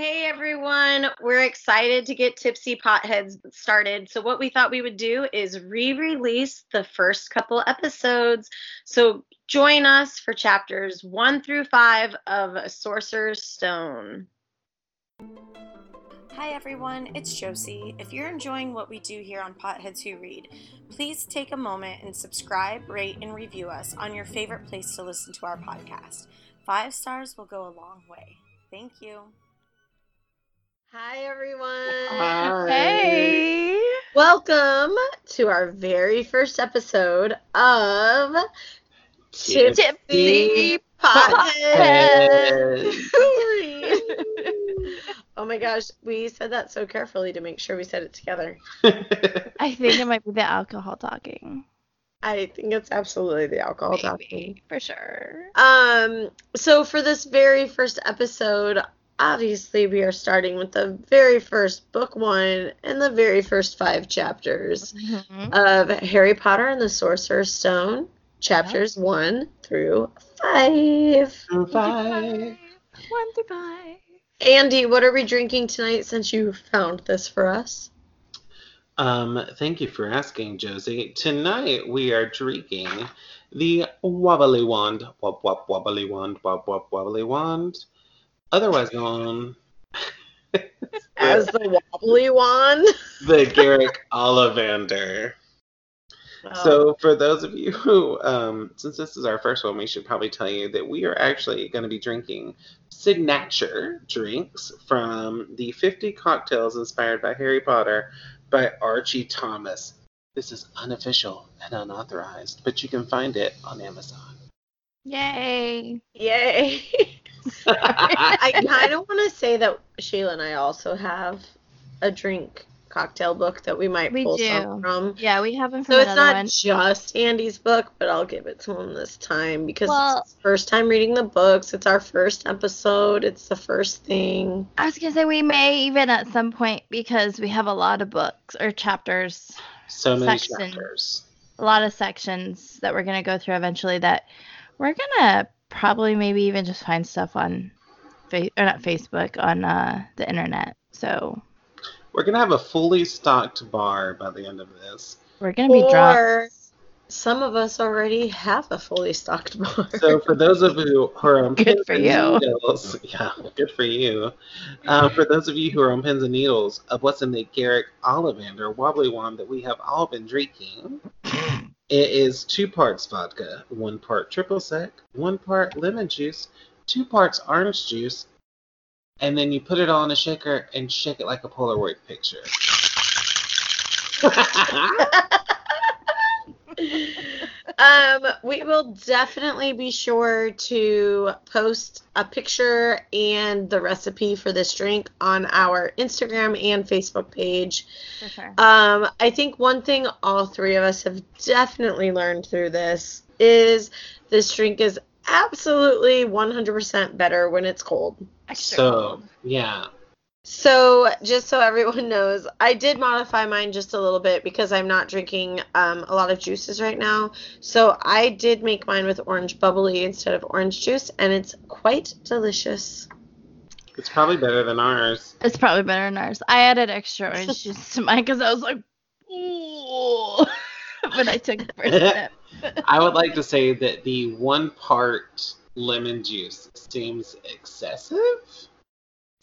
Hey everyone, we're excited to get Tipsy Potheads started. So what we thought we would do is re-release the first couple episodes. So join us for chapters 1 through 5 of Sorcerer's Stone. Hi everyone, it's Josie. If you're enjoying what we do here on Potheads Who Read, please take a moment and subscribe, rate, and review us on your favorite place to listen to our podcast. 5 stars will go a long way. Thank you. Hi, everyone. Hi. Hey. Welcome to our very first episode of Tipsy Potheads. Oh, my gosh. We said that so carefully to make sure we said it together. I think it might be the alcohol talking. I think it's absolutely the alcohol talking. For sure. So for this very first episode, obviously, we are starting with the very first book 1 and the very first 5 chapters of Harry Potter and the Sorcerer's Stone, chapters 1 through 5. 1 through 5. Andy, what are we drinking tonight since you found this for us? Thank you for asking, Josie. Tonight, we are drinking the Wobbly Wond. Wob, wob, wobbly wond. Wob, wob, wobbly wond. Otherwise known as the Wobbly Wond, the Garrick Ollivander. Oh. So for those of you who, since this is our first one, we should probably tell you that we are actually going to be drinking signature drinks from the 50 cocktails inspired by Harry Potter by Archie Thomas. This is unofficial and unauthorized, but you can find it on Amazon. Yay! Yay! I kind of want to say that Sheila and I also have a drink cocktail book that we pull some from. Yeah, we have it from another one. So it's not just Andy's book, but I'll give it to him this time because it's his first time reading the books. It's our first episode. It's the first thing. I was going to say we may even at some point because we have a lot of books or chapters. So many chapters. A lot of sections that we're going to go through eventually that we're going to probably maybe even just find stuff on Facebook, on the internet. So we're going to have a fully stocked bar by the end of this. We're going to be drunk. Some of us already have a fully stocked bar. So for those of you who are on pins and needles, yeah, good for you. For those of you who are on pins and needles of what's in the Garrick Ollivander Wobbly Wand that we have all been drinking, it is 2 parts vodka, 1 part triple sec, 1 part lemon juice, 2 parts orange juice, and then you put it all in a shaker and shake it like a Polaroid picture. We will definitely be sure to post a picture and the recipe for this drink on our Instagram and Facebook page. For sure. I think one thing all 3 of us have definitely learned through this is this drink is absolutely 100% better when it's cold. So, yeah. So, just so everyone knows, I did modify mine just a little bit because I'm not drinking a lot of juices right now. So, I did make mine with orange bubbly instead of orange juice, and it's quite delicious. It's probably better than ours. I added extra orange juice to mine because I was like, ooh, when I took the first sip. I would like to say that the 1 part lemon juice seems excessive.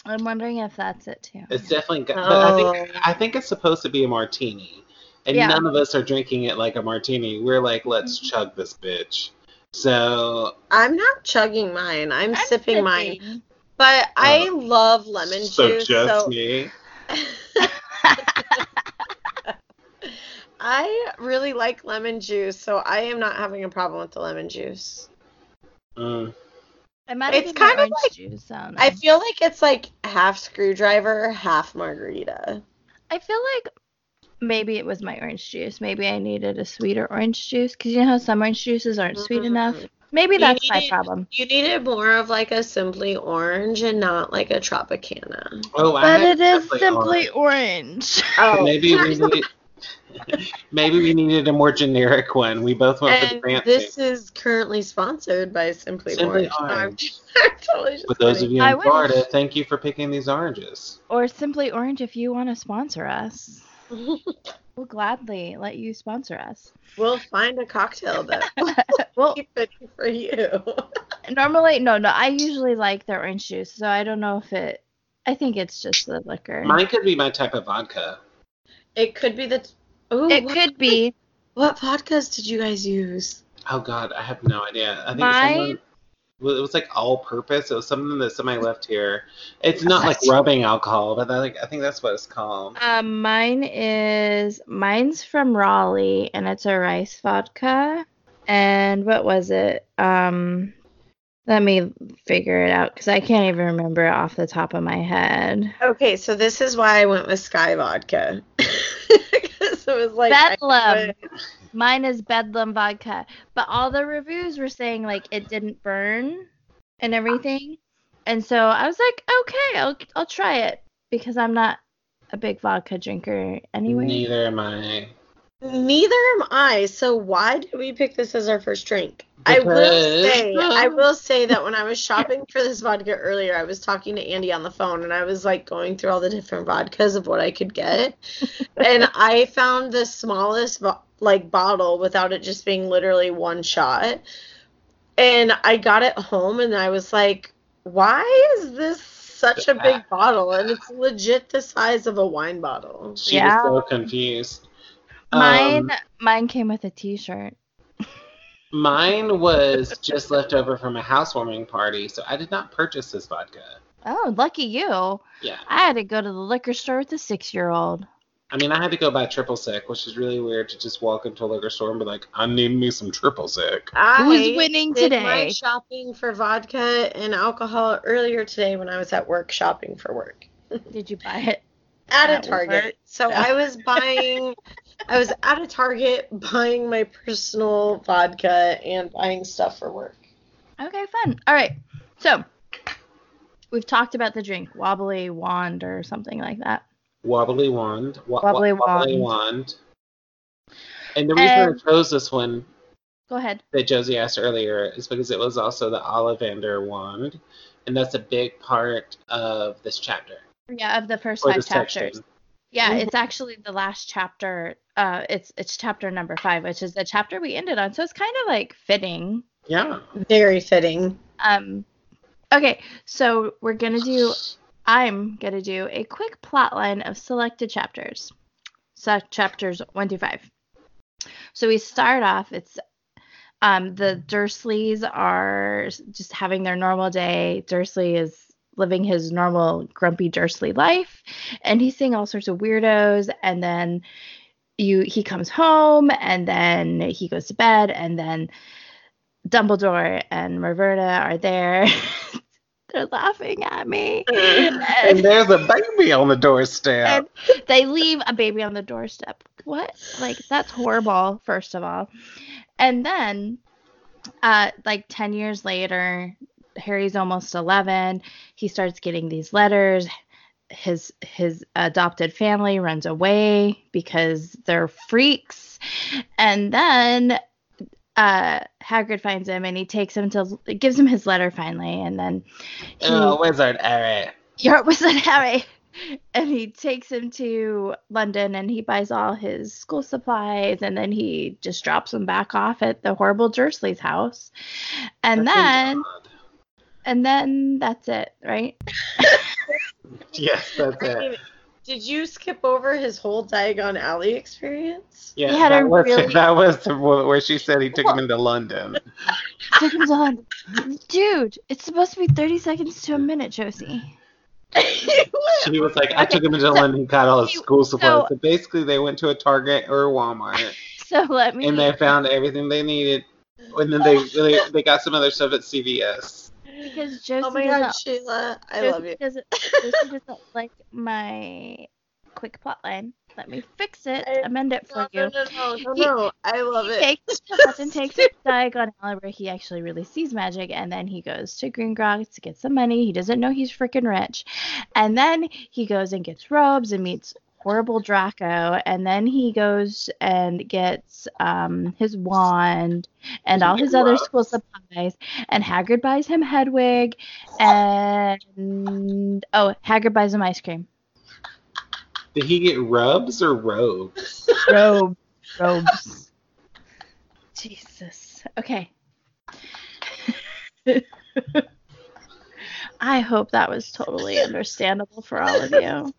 I'm wondering if that's it too. It's definitely good. Oh. I think it's supposed to be a martini, and none of us are drinking it like a martini. We're like, let's chug this bitch. So I'm not chugging mine. I'm sipping mine. But I love lemon juice. So just me. I really like lemon juice, so I am not having a problem with the lemon juice. It's kind of like juice, I feel like it's like half screwdriver, half margarita. I feel like maybe it was my orange juice. Maybe I needed a sweeter orange juice because you know how some orange juices aren't sweet enough. Maybe that's my problem. You needed more of like a Simply Orange and not like a Tropicana. Oh, but it is Simply Orange. Oh, maybe we need. Maybe we needed a more generic one. We both went for the fancy. This is currently sponsored by Simply Orange. Those of you in Florida, thank you for picking these oranges. Or Simply Orange, if you want to sponsor us. We'll gladly let you sponsor us. We'll find a cocktail that will keep it for you. Normally, no, I usually like the orange juice, so I don't know if it... I think it's just the liquor. Mine could be my type of vodka. It could be the... What vodkas did you guys use? Oh, God, I have no idea. I think it was like all-purpose. It was something that somebody left here. It's not like rubbing alcohol, but I think that's what it's called. Mine's from Raleigh, and it's a rice vodka. And what was it? Let me figure it out, because I can't even remember it off the top of my head. Okay, so this is why I went with Sky Vodka. Because it was like... Bedlam. Mine is Bedlam Vodka. But all the reviews were saying, like, it didn't burn and everything. And so I was like, okay, I'll try it. Because I'm not a big vodka drinker anyway. Neither am I. So why did we pick this as our first drink? Because... I will say that when I was shopping for this vodka earlier, I was talking to Andy on the phone, and I was like going through all the different vodkas of what I could get, and I found the smallest bottle without it just being literally one shot, and I got it home, and I was like, why is this such a big bottle? And it's legit the size of a wine bottle. She was so confused. Mine came with a t-shirt. Mine was just left over from a housewarming party, so I did not purchase this vodka. Oh, lucky you. Yeah. I had to go to the liquor store with a 6-year-old. I mean, I had to go buy triple sec, which is really weird to just walk into a liquor store and be like, I need me some triple sec. Who's winning today? I did my shopping for vodka and alcohol earlier today when I was at work shopping for work. Did you buy it? At a Target. So I was at a Target buying my personal vodka and buying stuff for work. Okay, fun. All right. So we've talked about the drink, Wobbly Wond or something like that. Wobbly Wond. Wobbly Wond. And the reason I chose this one that Josie asked earlier is because it was also the Ollivander wand. And that's a big part of this chapter. Yeah, of the first 5 chapters. Section. Yeah, it's actually the last chapter. It's chapter number 5, which is the chapter we ended on. So it's kind of like fitting. Yeah, very fitting. Okay, so I'm going to do a quick plotline of selected chapters. So chapters 1 through 5. So we start off, it's the Dursleys are just having their normal day. Dursley is living his normal grumpy Dursley life, and he's seeing all sorts of weirdos, and then he comes home, and then he goes to bed, and then Dumbledore and Minerva are there. They're laughing at me. And there's a baby on the doorstep. And they leave a baby on the doorstep. What? Like, that's horrible, first of all. And then, 10 years later... Harry's almost 11. He starts getting these letters. His adopted family runs away because they're freaks. And then Hagrid finds him, and he gives him his letter finally. And then Wizard Harry. You're Wizard Harry. And he takes him to London, and he buys all his school supplies, and then he just drops them back off at the horrible Dursley's house. And then that's it, right? Yes, that's it. I mean, did you skip over his whole Diagon Alley experience? Yeah, that was where she said he took him into London. Took him to London. Dude, it's supposed to be 30 seconds to a minute, Josie. She was like, I took him into London and got all his school supplies. So basically, they went to a Target or a Walmart. And they found everything they needed. And then they got some other stuff at CVS. Because Josie Sheila, love you. Josie doesn't like my quick plotline. Let me fix it, amend it for you. No, I love it. He takes it to Diagon Alley, where he actually really sees magic, and then he goes to Gringotts to get some money. He doesn't know he's freaking rich. And then he goes and gets robes and meets horrible Draco, and then he goes and gets his wand and all his other school supplies, and Hagrid buys him Hedwig, and Hagrid buys him ice cream. Did he get rubs or robes? Robes. Jesus. Okay. I hope that was totally understandable for all of you.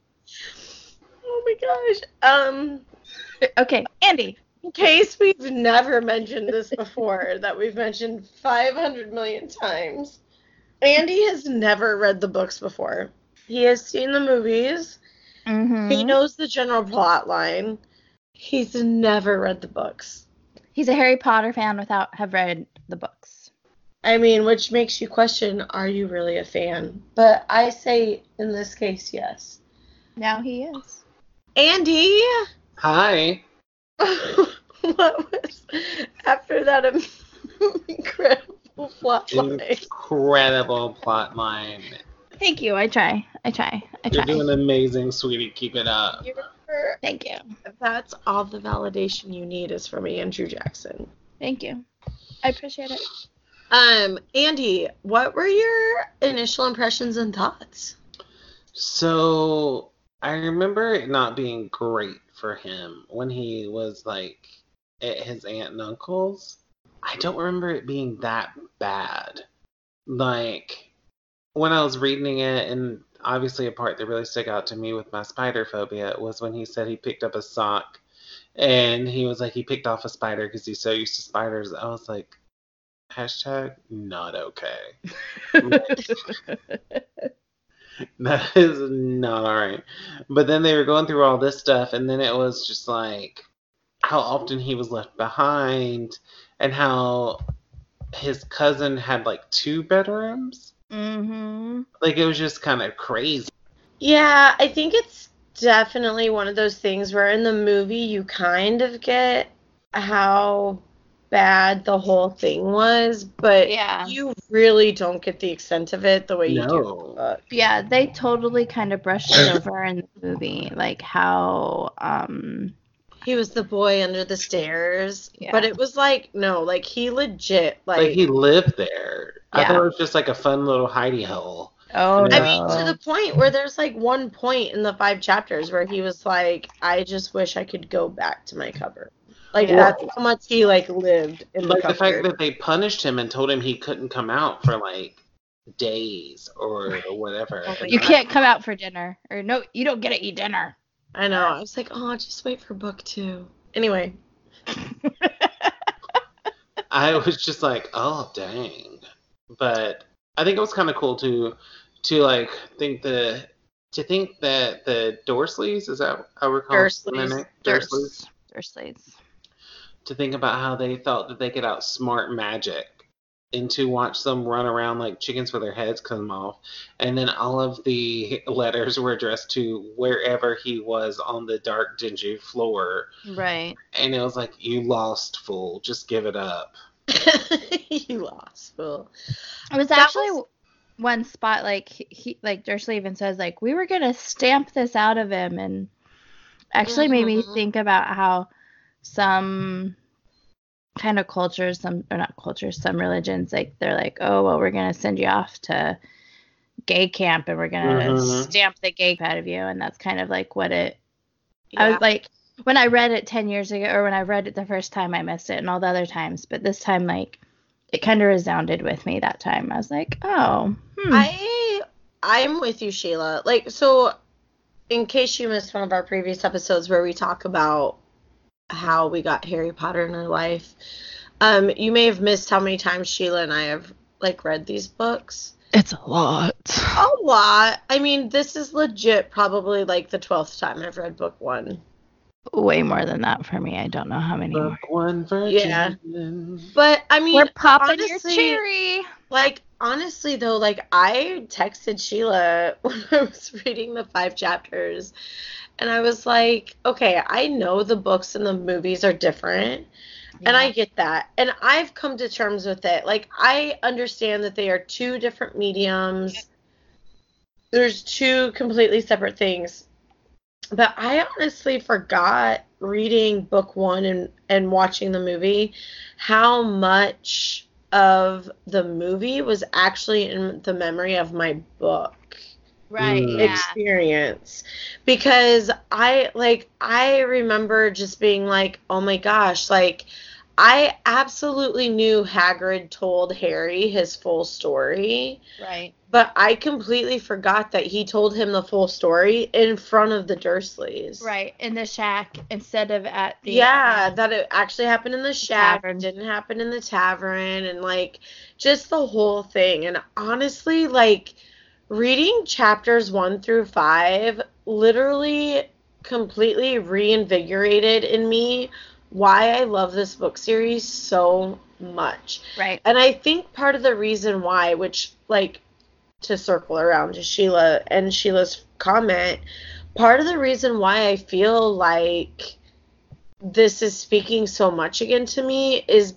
Oh my gosh. Okay, Andy. In case we've never mentioned this before, that we've mentioned 500 million times, Andy has never read the books before. He has seen the movies. Mm-hmm. He knows the general plot line. He's never read the books. He's a Harry Potter fan without have read the books. I mean, which makes you question, are you really a fan? But I say, in this case, yes. Now he is. Andy! Hi! What was... After that incredible plot line. Incredible plot line. Thank you. I try. You're doing amazing, sweetie. Keep it up. Thank you. That's all the validation you need is from Andrew Jackson. Thank you. I appreciate it. Andy, what were your initial impressions and thoughts? So, I remember it not being great for him when he was, like, at his aunt and uncle's. I don't remember it being that bad. Like, when I was reading it, and obviously a part that really stuck out to me with my spider phobia was when he said he picked up a sock, and he was like, he picked off a spider because he's so used to spiders. I was like... Hashtag not okay. That is not alright. But then they were going through all this stuff, and then it was just like how often he was left behind, and how his cousin had like 2 bedrooms. Mm-hmm. Like it was just kind of crazy. Yeah, I think it's definitely one of those things where in the movie you kind of get how bad the whole thing was, but yeah, you really don't get the extent of it the way you do. Yeah, they totally kind of brushed it over in the movie, like how he was the boy under the stairs. Yeah. But it was like, no, like he legit like he lived there. Yeah. I thought it was just like a fun little hidey hole. I mean, to the point where there's like one point in the 5 chapters where he was like, I just wish I could go back to my cupboard. Like, that's how much he, like, lived in the comfort. The fact that they punished him and told him he couldn't come out for, like, days or whatever. You can't come out for dinner. Or, no, you don't get to eat dinner. I know. I was like, oh, just wait for book 2. Anyway. I was just like, oh, dang. But I think it was kind of cool to think that the Dursleys, is that how we're calling them? Dursleys. Dursleys. To think about how they felt that they could outsmart magic, and to watch them run around like chickens with their heads come off, and then all of the letters were addressed to wherever he was on the dark, dingy floor. Right. And it was like, you lost, fool. Just give it up. You lost, fool. It was actually one spot, like he, like Dursley even says, like, we were gonna stamp this out of him, and actually made me think about how some kind of cultures, some religions, like they're like, oh, well, we're going to send you off to gay camp, and we're going to stamp the gay out of you. And that's kind of like what it, yeah. I was like, when I read it 10 years ago, or when I read it the first time, I missed it and all the other times. But this time, like, it kind of resounded with me that time. I was like, oh. I'm with you, Sheila. Like, so... In case you missed one of our previous episodes where we talk about how we got Harry Potter in our life, you may have missed how many times Sheila and I have, like, read these books. It's a lot. A lot. I mean, this is legit probably, like, the 12th time I've read book 1. Way more than that for me. I don't know how many more. Book 1 virgin. Yeah. But, I mean, we're popping honestly, your cherry. Like, honestly, though, like, I texted Sheila when I was reading the 5 chapters, and I was like, okay, I know the books and the movies are different, and I get that, and I've come to terms with it. Like, I understand that they are 2 different mediums. There's 2 completely separate things. But I honestly forgot, reading book one and watching the movie, how much of the movie was actually in the memory of my book experience. Because I remember just being like, oh my gosh, like I absolutely knew Hagrid told Harry his full story. Right. But I completely forgot that he told him the full story in front of the Dursleys. Right, in the shack instead of at the... Yeah, that it actually happened in the shack. It didn't happen in the tavern. And, like, just the whole thing. And honestly, like, reading chapters 1 through 5 literally completely reinvigorated in me why I love this book series so much. Right. And I think part of the reason why, which, like, to circle around to Sheila and Sheila's comment, part of the reason why I feel like this is speaking so much again to me is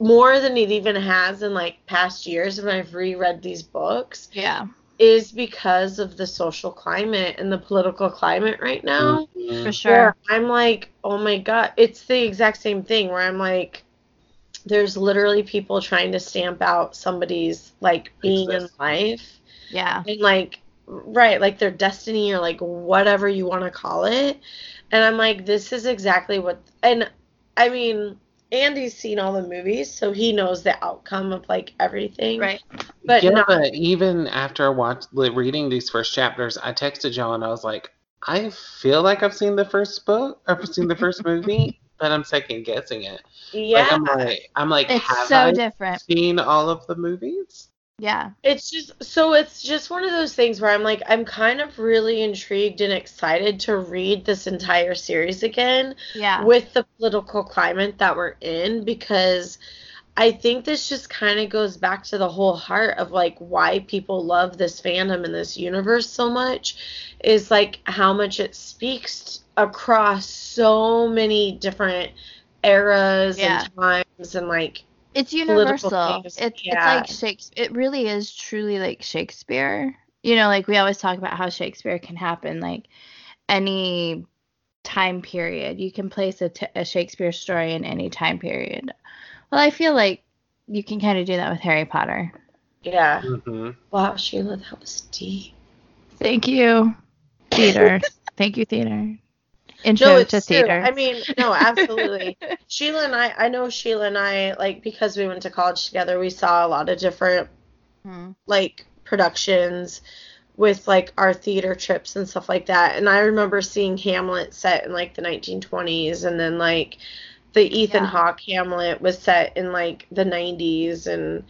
more than it even has in, like, past years when I've reread these books. Yeah. Is because of the social climate and the political climate right now. Mm-hmm. For sure. I'm like, oh my God, it's the exact same thing where I'm like, there's literally people trying to stamp out somebody's, like, being in life. Yeah. And, like, right, like, their destiny or, like, whatever you want to call it. And I'm like, this is exactly what... And, I mean, Andy's seen all the movies, so he knows the outcome of, like, everything. Right. But yeah, but even after reading these first chapters, I texted y'all and I was like, I feel like I've seen the first book, I've seen the first movie. But I'm second guessing it. Yeah. Like, I'm like it's have so I different. Seen all of the movies? Yeah. It's just one of those things where I'm like, I'm kind of really intrigued and excited to read this entire series again. Yeah. With the political climate that we're in, because I think this just kind of goes back to the whole heart of, like, why people love this fandom and this universe so much, is, like, how much it speaks across so many different eras and times and, like, it's universal. It's like Shakespeare. It really is truly like Shakespeare. You know, like, we always talk about how Shakespeare can happen, like, any time period. You can place a Shakespeare story in any time period. Well, I feel like you can kind of do that with Harry Potter. Yeah. Mm-hmm. Wow, Sheila, that was deep. Thank you, theater. Thank you, theater. Intro no, it's to true. Theater. I mean, no, absolutely. Sheila and I, like, because we went to college together, we saw a lot of different, like, productions with, like, our theater trips and stuff like that. And I remember seeing Hamlet set in, like, the 1920s, and then, like, the Ethan Hawke Hamlet was set in, like, the 90s, and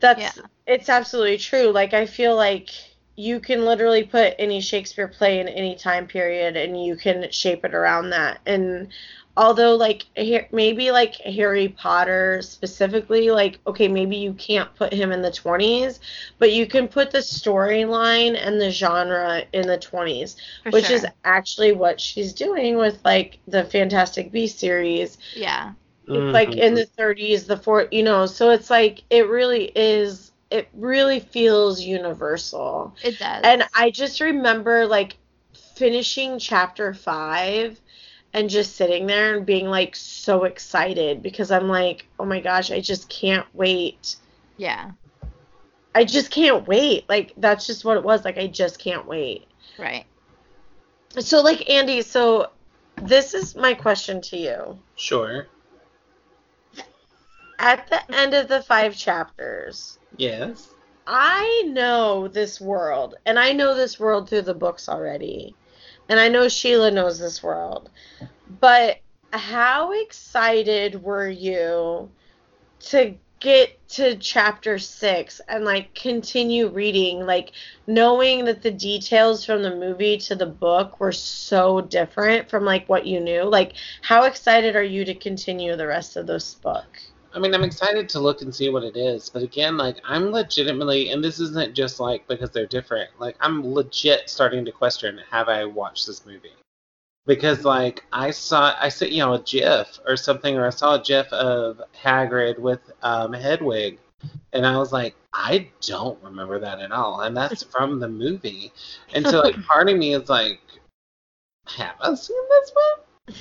that's, it's absolutely true. Like, I feel like you can literally put any Shakespeare play in any time period and you can shape it around that. And although, like, maybe, like, Harry Potter specifically, like, okay, maybe you can't put him in the 20s, but you can put the storyline and the genre in the 20s, which is actually what she's doing with, like, the Fantastic Beasts series. Yeah. It's, like, in the 30s, the 40s, you know, so it's, like, it really feels universal. It does. And I just remember, like, finishing chapter 5 and just sitting there and being, like, so excited because I'm like, oh my gosh, I just can't wait. Yeah. I just can't wait. Like, that's just what it was. Like, I just can't wait. Right. So, like, Andy, so this is my question to you. Sure. At the end of the 5 chapters... Yes. I know this world, and I know this world through the books already, and I know Sheila knows this world, but how excited were you to get to chapter 6 and, like, continue reading, like, knowing that the details from the movie to the book were so different from, like, what you knew? Like, how excited are you to continue the rest of this book? I mean, I'm excited to look and see what it is, but again, like, I'm legitimately, and this isn't just, like, because they're different, like, I'm legit starting to question, have I watched this movie? Because, like, I saw, you know, a GIF or something, or I saw a GIF of Hagrid with Hedwig, and I was like, I don't remember that at all, and that's from the movie. And so, like, part of me is like, have us in this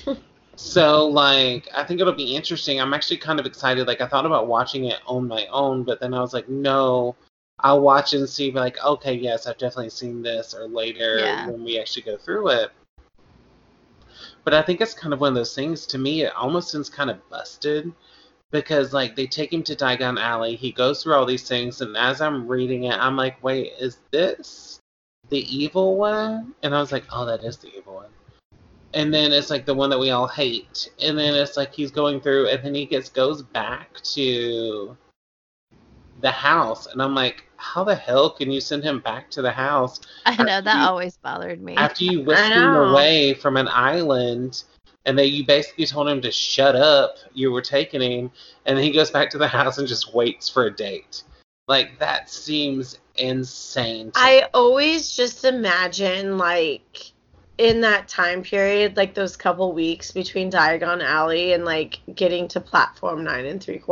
one. So, like, I think it'll be interesting. I'm actually kind of excited. Like, I thought about watching it on my own, but then I was like, no, I'll watch it and see, like, okay, yes, I've definitely seen this, or later when we actually go through it. But I think it's kind of one of those things, to me, it almost seems kind of busted, because, like, they take him to Diagon Alley, he goes through all these things, and as I'm reading it, I'm like, wait, is this the evil one? And I was like, oh, that is the evil one. And then it's, like, the one that we all hate. And then it's, like, he's going through, and then he goes back to the house. And I'm like, how the hell can you send him back to the house? I know, that always bothered me. After you whisked him away from an island, and then you basically told him to shut up, you were taking him, and then he goes back to the house and just waits for a date. Like, that seems insane. I always just imagine, like, in that time period, like those couple weeks between Diagon Alley and like getting to platform 9 3/4,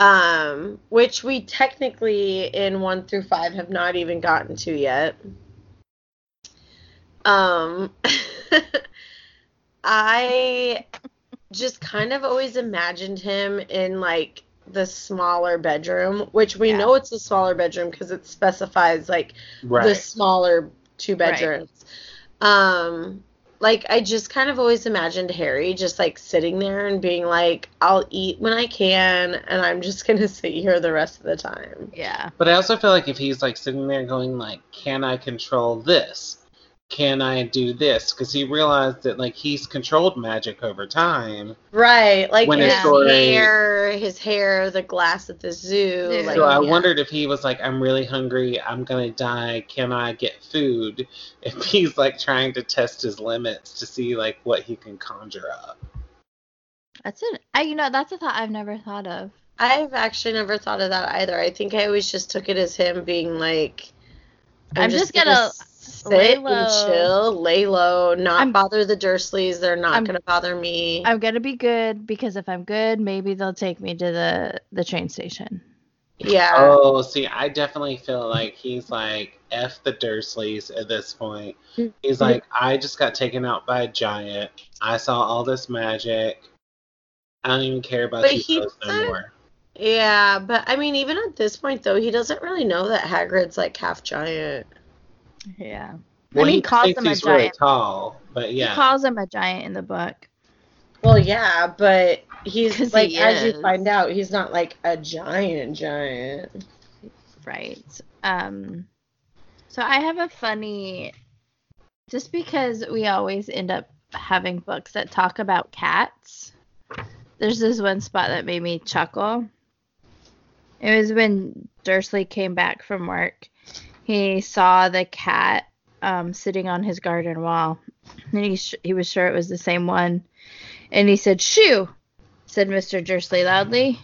mm-hmm. Which we technically in 1 through 5 have not even gotten to yet. I just kind of always imagined him in like the smaller bedroom, which we know it's a smaller bedroom because it specifies like the smaller 2 bedrooms. Right. Like, I just kind of always imagined Harry just, like, sitting there and being like, I'll eat when I can, and I'm just going to sit here the rest of the time. Yeah. But I also feel like if he's, like, sitting there going, like, can I control this? Can I do this? Because he realized that, like, he's controlled magic over time. Right. Like, when his hair, the glass at the zoo. Like, so I wondered if he was like, I'm really hungry, I'm going to die, can I get food? If he's, like, trying to test his limits to see, like, what he can conjure up. That's it. That's a thought I've never thought of. I've actually never thought of that either. I think I always just took it as him being like, I'm just going to sit and chill, lay low, bother the Dursleys. They're not going to bother me. I'm going to be good, because if I'm good, maybe they'll take me to the train station. Yeah. Oh, see, I definitely feel like he's like, F the Dursleys at this point. He's like, I just got taken out by a giant. I saw all this magic. I don't even care about you folks no more. Yeah, but I mean, even at this point, though, he doesn't really know that Hagrid's like half giant. Yeah. Well, I mean, he calls him a giant. Really tall, but yeah. He calls him a giant in the book. Well, yeah, but he's like, as you find out, he's not like a giant. Right. So I have a funny, just because we always end up having books that talk about cats, there's this one spot that made me chuckle. It was when Dursley came back from work. He saw the cat sitting on his garden wall, and he was sure it was the same one. And he said, "Shoo!" said Mr. Dursley loudly.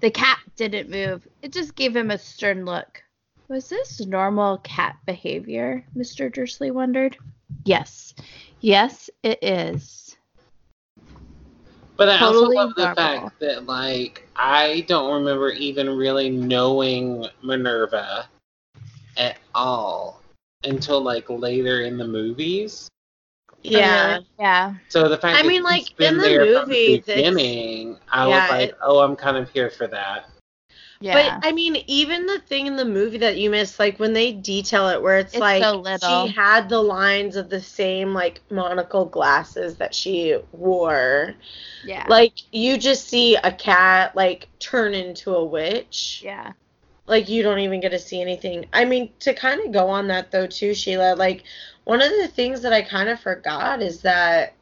The cat didn't move. It just gave him a stern look. Was this normal cat behavior? Mr. Dursley wondered. Yes, it is. But I totally also love the fact that, like, I don't remember even really knowing Minerva at all until, like, later in the movies. Yeah. So the fact that like, he's been in the movie from the beginning, I was like, I'm kind of here for that. Yeah. But I mean, even the thing in the movie that you missed, like when they detail it, where it's like so she had the lines of the same like monocle glasses that she wore. Yeah. Like, you just see a cat like turn into a witch. Yeah. Like, you don't even get to see anything. I mean, to kind of go on that, though, too, Sheila, like, one of the things that I kind of forgot is that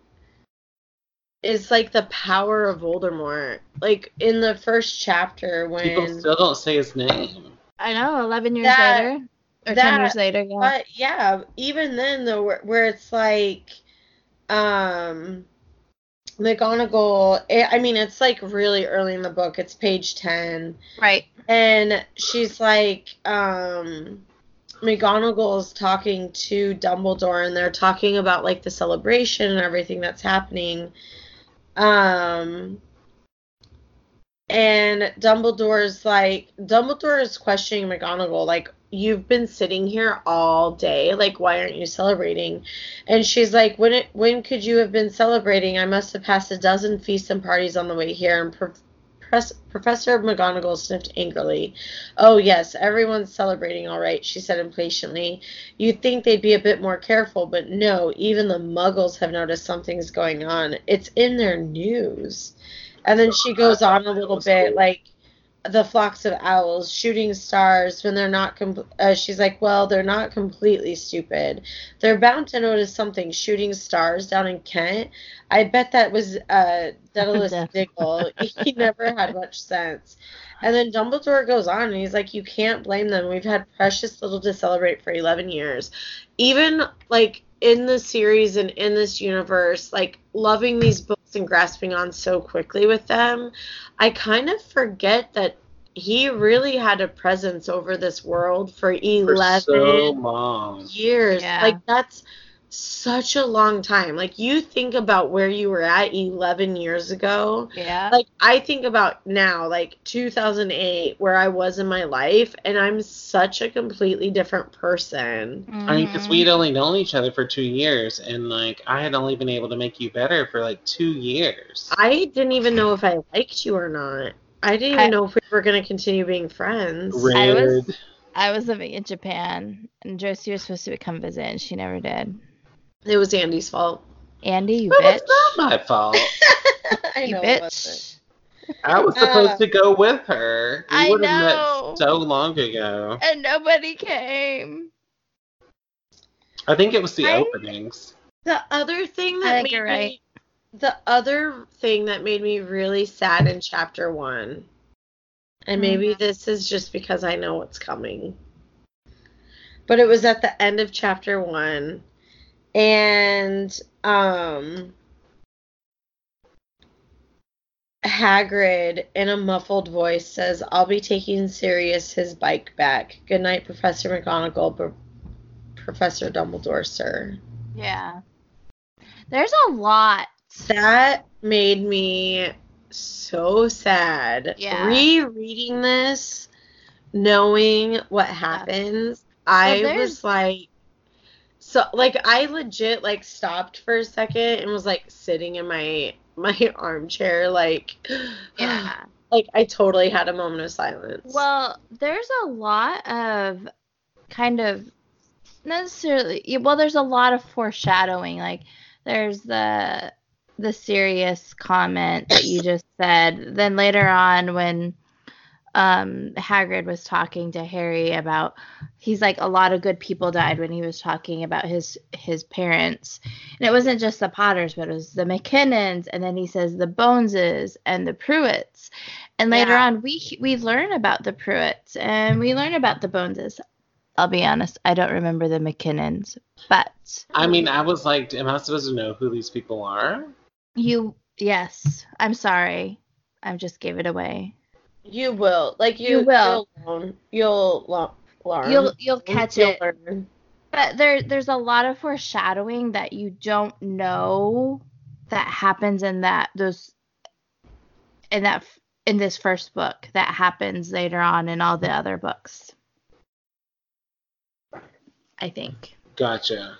it's, like, the power of Voldemort. Like, in the first chapter when... People still don't say his name. I know, 11 years later. Or 10 years later, yeah. But, yeah, even then, though, where it's, like, McGonagall, it's, like, really early in the book. It's page 10. Right. And she's like, McGonagall's talking to Dumbledore, and they're talking about, like, the celebration and everything that's happening. And Dumbledore is questioning McGonagall, like, you've been sitting here all day. Like, why aren't you celebrating? And she's like, when could you have been celebrating? I must have passed a dozen feasts and parties on the way here. And Professor McGonagall sniffed angrily. Oh, yes, everyone's celebrating all right, she said impatiently. You'd think they'd be a bit more careful, but no, even the muggles have noticed something's going on. It's in their news. And then she goes on a little bit, like, the flocks of owls, shooting stars when they're not, she's like, well, they're not completely stupid. They're bound to notice something, shooting stars down in Kent. I bet that was Daedalus Diggle. He never had much sense. And then Dumbledore goes on, and he's like, you can't blame them. We've had precious little to celebrate for 11 years. Even, like, in the series and in this universe, like, loving these books and grasping on so quickly with them, I kind of forget that he really had a presence over this world for 11 years. Yeah. Like, that's such a long time. Like, you think about where you were at 11 years ago. Yeah. Like, I think about now, like, 2008, where I was in my life, and I'm such a completely different person. Mm-hmm. I mean, because we had only known each other for 2 years, and, like, I had only been able to make you better for, like, 2 years. I didn't even know if I liked you or not. I didn't even know if we were going to continue being friends. I was living in Japan, and Josie was supposed to come visit, and she never did. It was Andy's fault. Andy, you bitch. It's not my fault. I know, bitch. I was supposed to go with her. I would have met so long ago. And nobody came. I think it was the openings. The other thing that made me really sad in chapter one, and maybe this is just because I know what's coming, but it was at the end of chapter one. And Hagrid, in a muffled voice, says, I'll be taking Sirius his bike back. Good night, Professor McGonagall, Professor Dumbledore, sir. Yeah. There's a lot. That made me so sad. Yeah. Rereading this, knowing what happens, I was like, so, like, I legit, like, stopped for a second and was, like, sitting in my armchair, like, yeah. Like, I totally had a moment of silence. Well, there's a lot of kind of there's a lot of foreshadowing. Like, there's the serious comment that you just said. Then later on when Hagrid was talking to Harry about, he's like, a lot of good people died when he was talking about his parents, and it wasn't just the Potters, but it was the McKinnons, and then he says the Boneses and the Pruitts, and later on we learn about the Pruitts and we learn about the Boneses. I'll be honest, I don't remember the McKinnons, but I mean, I was like, am I supposed to know who these people are? Yes, I'm sorry, I just gave it away. You will. Like, you will. You'll learn. You'll catch it. Learn. But there's a lot of foreshadowing that you don't know that happens in this first book, that happens later on in all the other books, I think. Gotcha.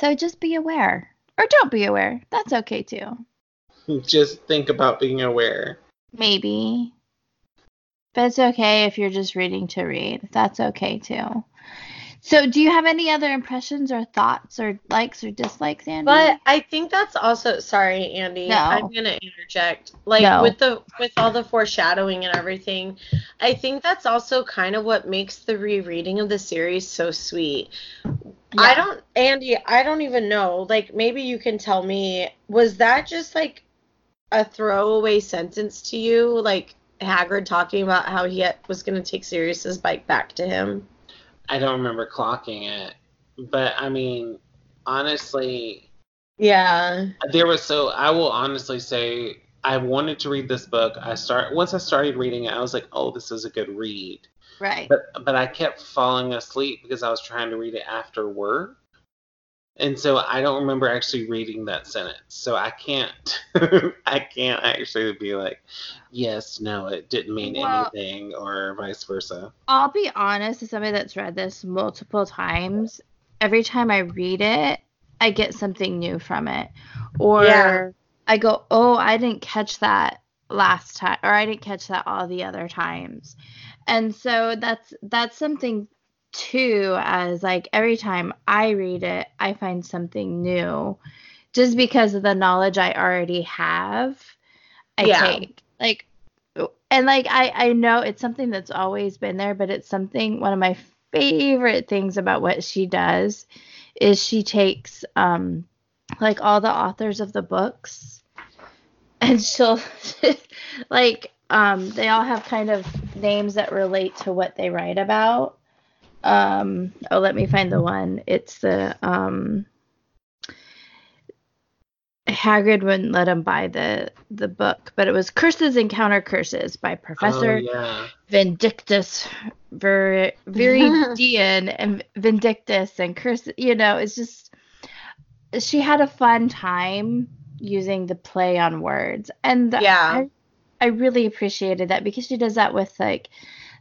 So just be aware. Or don't be aware. That's okay too. Just think about being aware. Maybe. But it's okay if you're just reading to read. That's okay, too. So do you have any other impressions or thoughts or likes or dislikes, Andy? But I think that's also... Sorry, Andy. No. I'm going to interject. Like, no. With all the foreshadowing and everything, I think that's also kind of what makes the rereading of the series so sweet. Yeah. I don't even know. Like, maybe you can tell me, was that just, like, a throwaway sentence to you, like Hagrid talking about how he was going to take Sirius's bike back to him? I don't remember clocking it, but I mean, honestly, yeah, I will honestly say I wanted to read this book. Once I started reading it, I was like, oh, this is a good read, right? But I kept falling asleep because I was trying to read it after work. And so I don't remember actually reading that sentence. So I can't I can't actually be like, yes, no, it didn't mean anything, or vice versa. I'll be honest, as somebody that's read this multiple times, every time I read it, I get something new from it. Or I go, oh, I didn't catch that last time, or I didn't catch that all the other times. And so that's something too, as like every time I read it, I find something new just because of the knowledge I already have. I take like, and like, I know it's something that's always been there, but it's something, one of my favorite things about what she does is she takes, like all the authors of the books, and she'll like, they all have kind of names that relate to what they write about. Oh, let me find the one. It's the Hagrid wouldn't let him buy the book, but it was Curses and Counter Curses by Professor Vindictus Viridian and Vindictus and Curses. You know, it's just, she had a fun time using the play on words, and I really appreciated that, because she does that with like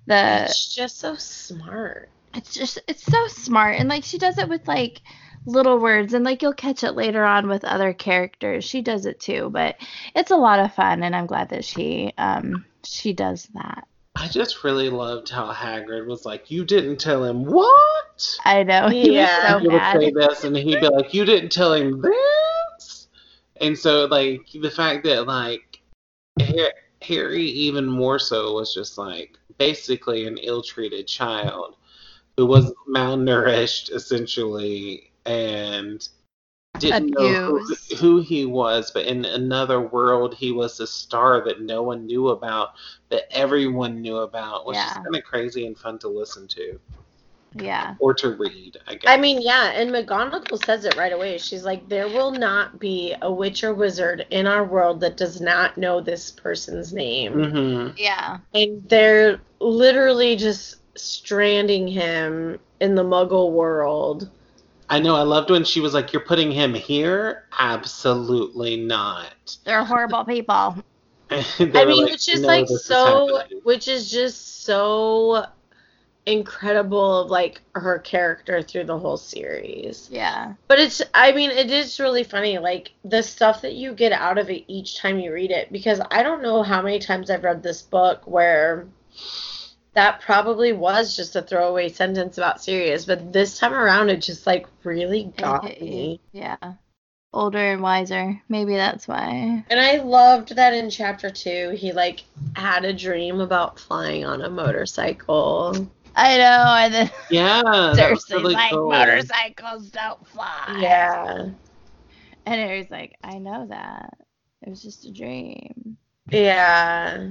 the. It's just so smart. It's so smart, and like she does it with like little words, and like you'll catch it later on with other characters. She does it too, but it's a lot of fun, and I'm glad that she does that. I just really loved how Hagrid was like, "You didn't tell him what?" I know. He was so mad. He would say this, and he'd be like, "You didn't tell him this." And so like the fact that like Harry even more so was just like basically an ill-treated child. Who was malnourished, essentially, and didn't know who he was. But in another world, he was a star that no one knew about, that everyone knew about, which is kind of crazy and fun to listen to. Yeah. Or to read, I guess. I mean, and McGonagall says it right away. She's like, there will not be a witch or wizard in our world that does not know this person's name. Mm-hmm. Yeah. And they're literally just... stranding him in the Muggle world. I know. I loved when she was like, "You're putting him here? Absolutely not. They're horrible people." Which is just so incredible of like her character through the whole series. Yeah. But it's, I mean, it is really funny, like the stuff that you get out of it each time you read it, because I don't know how many times I've read this book where. That probably was just a throwaway sentence about Sirius, but this time around it just, like, really got me. Yeah. Older and wiser. Maybe that's why. And I loved that in Chapter 2, he, like, had a dream about flying on a motorcycle. I know, and then... Yeah, seriously, really like, cool. Motorcycles don't fly. Yeah. And Harry's like, I know that. It was just a dream. Yeah.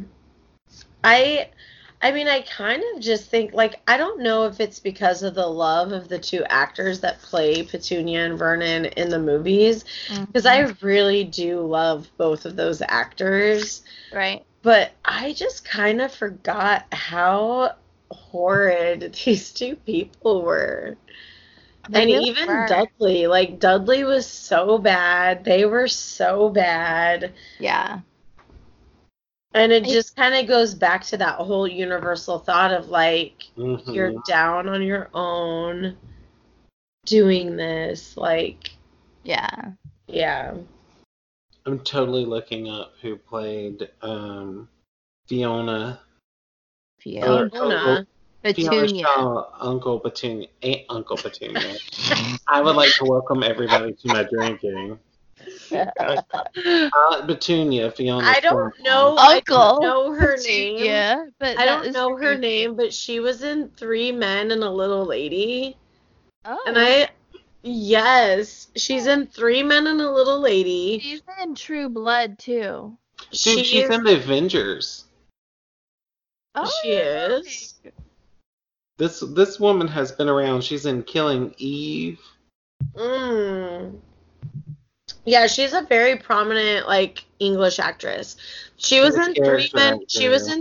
I mean, I kind of just think, like, I don't know if it's because of the love of the two actors that play Petunia and Vernon in the movies, because I really do love both of those actors. Right. But I just kind of forgot how horrid these two people were. And even Dudley. Like, Dudley was so bad. They were so bad. Yeah. And it just kind of goes back to that whole universal thought of, like, you're down on your own doing this, like... Yeah. Yeah. I'm totally looking up who played Fiona. Petunia. Uncle Petunia. I would like to welcome everybody to my drinking. Petunia, Fiona. I don't know her name, but she was in Three Men and a Little Lady. Oh. And she's in Three Men and a Little Lady. She's in True Blood too. She's in the Avengers. Oh, she is. Right. This woman has been around. She's in Killing Eve. Yeah, she's a very prominent, like, English actress. She was in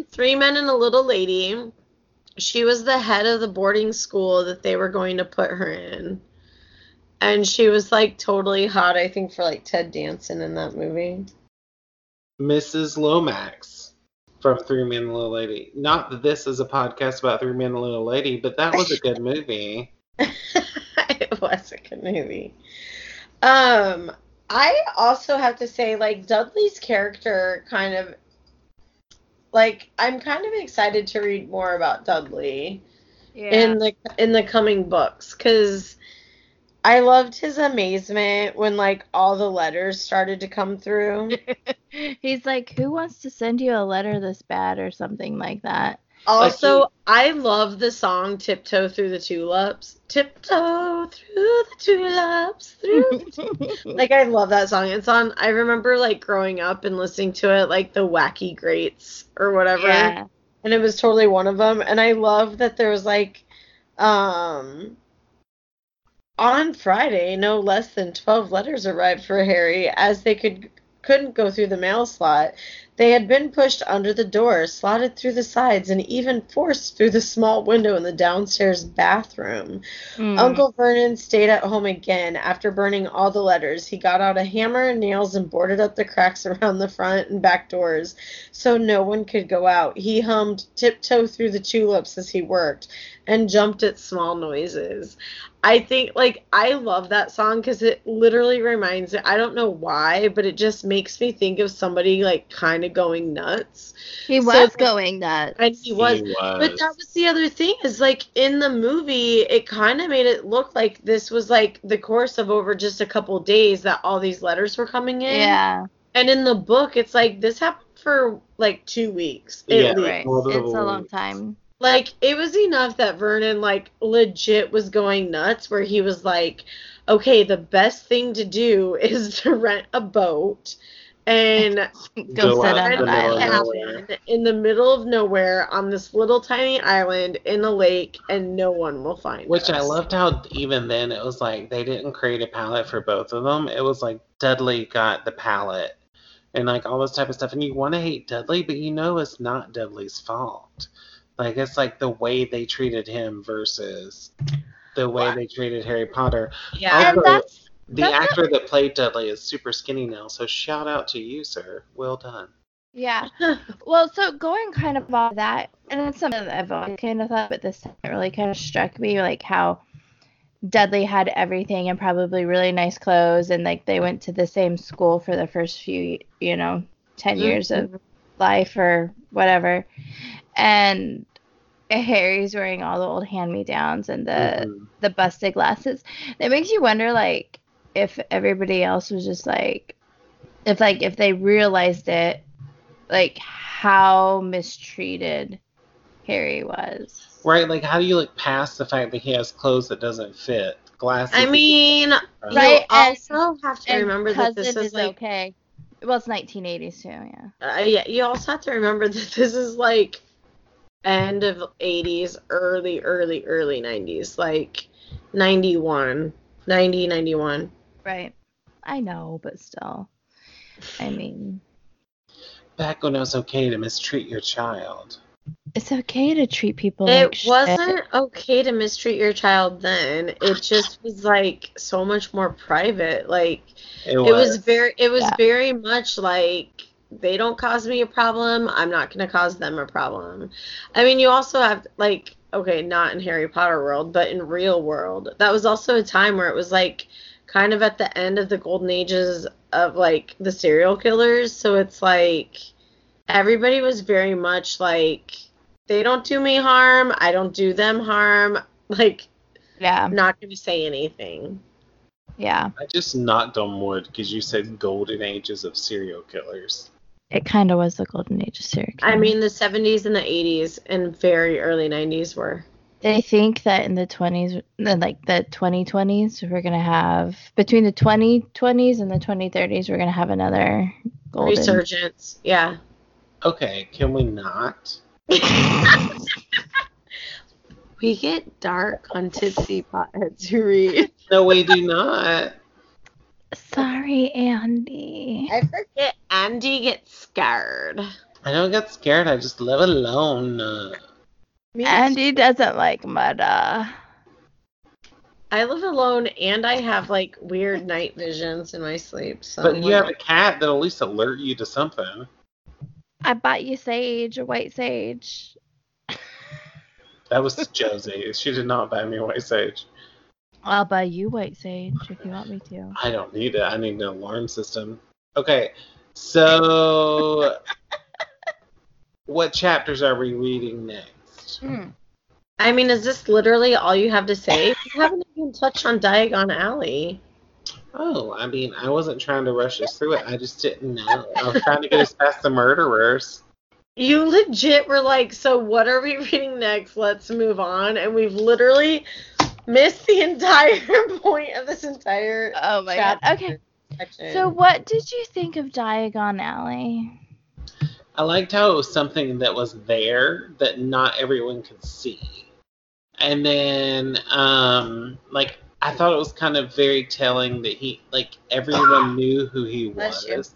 Three Men and a Little Lady. She was the head of the boarding school that they were going to put her in. And she was, like, totally hot, I think, for, like, Ted Danson in that movie. Mrs. Lomax from Three Men and a Little Lady. Not that this is a podcast about Three Men and a Little Lady, but that was a good movie. It was a good movie. I also have to say, like, Dudley's character kind of, like, I'm kind of excited to read more about Dudley in the coming books, because I loved his amazement when, like, all the letters started to come through. He's like, who wants to send you a letter this bad or something like that? Also, like I love the song Tiptoe Through the Tulips. Tiptoe through the tulips. Like, I love that song. It's on, I remember, like, growing up and listening to it, like, the Wacky Greats or whatever. Yeah. And it was totally one of them. And I love that there was, like, on Friday, no less than 12 letters arrived for Harry, as they couldn't go through the mail slot. They had been pushed under the door, slotted through the sides, and even forced through the small window in the downstairs bathroom. Uncle Vernon stayed at home again. After burning all the letters, he got out a hammer and nails and boarded up the cracks around the front and back doors so no one could go out. He hummed Tiptoe Through the Tulips as he worked and jumped at small noises. I think, like, I love that song because it literally reminds me, I don't know why, but it just makes me think of somebody, like, kind of going nuts. He was going nuts. And he was. But that was the other thing is, like, in the movie, it kind of made it look like this was, like, the course of over just a couple days that all these letters were coming in. Yeah. And in the book, it's like, this happened for, like, 2 weeks. Yeah, right. It's a long time. Like, it was enough that Vernon, like, legit was going nuts, where he was like, okay, the best thing to do is to rent a boat and go set up an island in the middle of nowhere on this little tiny island in a lake, and no one will find us. Which I loved how even then it was like they didn't create a palette for both of them. It was like Dudley got the palette and, like, all this type of stuff. And you want to hate Dudley, but you know it's not Dudley's fault. Like, it's like the way they treated him versus the way they treated Harry Potter. Yeah, also, and that's the actor that played Dudley is super skinny now, so shout out to you, sir. Well done. Yeah. Well, so going kind of off that, and that's something that I've always kind of thought, but this time it really kind of struck me, like, how Dudley had everything and probably really nice clothes, and, like, they went to the same school for the first few, 10 years of life or whatever. And Harry's wearing all the old hand-me-downs and the busted glasses. That makes you wonder, like, if everybody else was just, like, if they realized it, like, how mistreated Harry was. Right, like, how do you look past the fact that he has clothes that doesn't fit? Glasses. I mean, right, also have to remember that this is, like... Okay. Well, it's 1980s, too, yeah. Yeah, you also have to remember that this is, like... End of 80s, early 90s, like 91. Right. I know, but still. I mean. Back when it was okay to mistreat your child. It's okay to treat people like shit. It wasn't okay to mistreat your child then. It just was, like, so much more private. Like, it was very much like, they don't cause me a problem, I'm not going to cause them a problem. I mean, you also have, like, okay, not in Harry Potter world, but in real world. That was also a time where it was, like, kind of at the end of the golden ages of, like, the serial killers. So it's, like, everybody was very much, like, they don't do me harm, I don't do them harm. Like, yeah, I'm not going to say anything. Yeah. I just knocked on wood because you said golden ages of serial killers. It kind of was the golden age of serial killers. I mean, the 70s and the 80s and very early 90s were. They think that in the 20s, like the 2020s, we're going to have, between the 2020s and the 2030s, we're going to have another golden... Resurgence, yeah. Okay, can we not? We get dark on Tipsy Potheads Who Read. No, we do not. Sorry, Andy. I forget Andy gets scared. I don't get scared. I just live alone. Andy doesn't like murder. I live alone, and I have, like, weird night visions in my sleep. So but you have a cat that'll at least alert you to something. I bought you sage, a white sage. That was Josie. She did not buy me white sage. I'll buy you white sage if you want me to. I don't need it. I need an alarm system. Okay, so... what chapters are we reading next? I mean, is this literally all you have to say? You haven't even touched on Diagon Alley. Oh, I mean, I wasn't trying to rush us through it. I just didn't know. I was trying to get us past the murderers. You legit were like, so what are we reading next? Let's move on. And we've literally missed the entire point of this entire chapter. God. Okay. Section. So what did you think of Diagon Alley? I liked how it was something that was there that not everyone could see. And then, like, I thought it was kind of very telling that he, like, everyone knew who he was,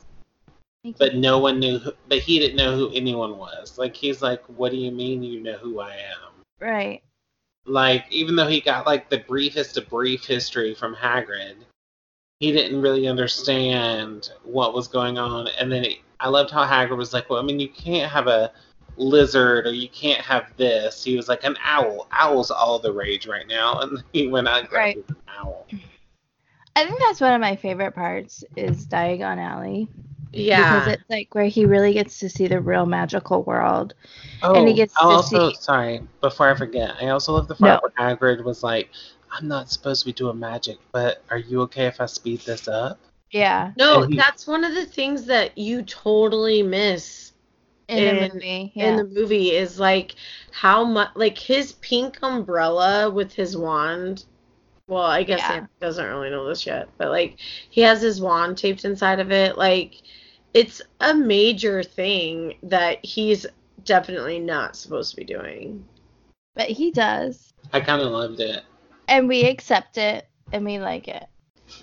but no one knew, but he didn't know who anyone was. Like, he's like, what do you mean you know who I am? Right. Like, even though he got, like, the briefest of brief history from Hagrid, he didn't really understand what was going on. And then I loved how Hagrid was like, well, I mean, you can't have a lizard, or you can't have this. He was like, an owl. Owl's all the rage right now. And he went out and grabbed an owl. I think that's one of my favorite parts is Diagon Alley. Yeah. Because it's like where he really gets to see the real magical world. Oh, and he gets to see... sorry, before I forget, I also love the part where Hagrid was like, I'm not supposed to be doing magic, but are you okay if I speed this up? Yeah. No, that's one of the things that you totally miss in the movie. Yeah. In the movie is like how much, like his pink umbrella with his wand. Well, I guess he doesn't really know this yet, but like he has his wand taped inside of it. Like it's a major thing that he's definitely not supposed to be doing. But he does. I kind of loved it. And we accept it, and we like it.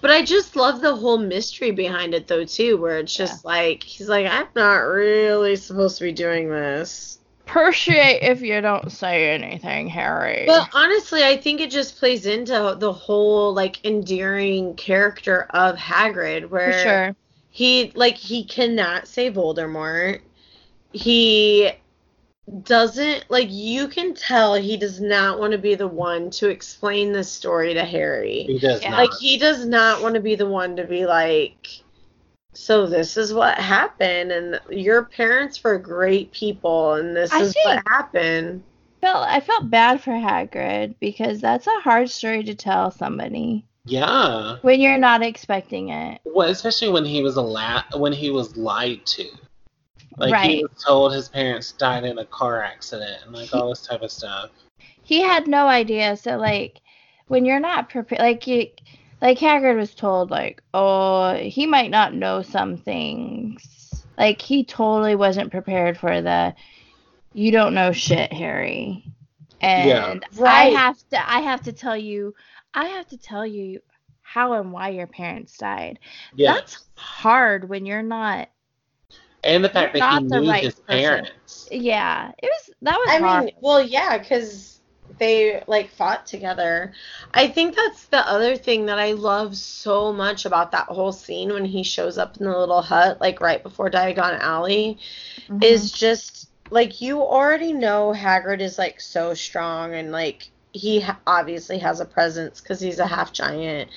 But I just love the whole mystery behind it, though, too, where it's just like, he's like, I'm not really supposed to be doing this. Appreciate if you don't say anything, Harry. But honestly, I think it just plays into the whole, like, endearing character of Hagrid, where he, like, he cannot say Voldemort. He... doesn't, like, you can tell he does not want to be the one to explain this story to Harry. He does not. Like, he does not want to be the one to be like, so this is what happened, and your parents were great people, and this is what happened. I felt bad for Hagrid, because that's a hard story to tell somebody. Yeah. When you're not expecting it. Well, especially when he was lied to. Like, he was told his parents died in a car accident and, like, all this type of stuff. He had no idea. So, like, when you're not prepared, like Hagrid was told, like, oh, he might not know some things. Like, he totally wasn't prepared for the, you don't know shit, Harry. And I have to tell you how and why your parents died. Yeah. That's hard when you're not. And the fact that he knew his parents. Yeah. That was hard. Well, yeah, because they, like, fought together. I think that's the other thing that I love so much about that whole scene when he shows up in the little hut, like, right before Diagon Alley, is just, like, you already know Hagrid is, like, so strong and, like, he obviously has a presence because he's a half-giant.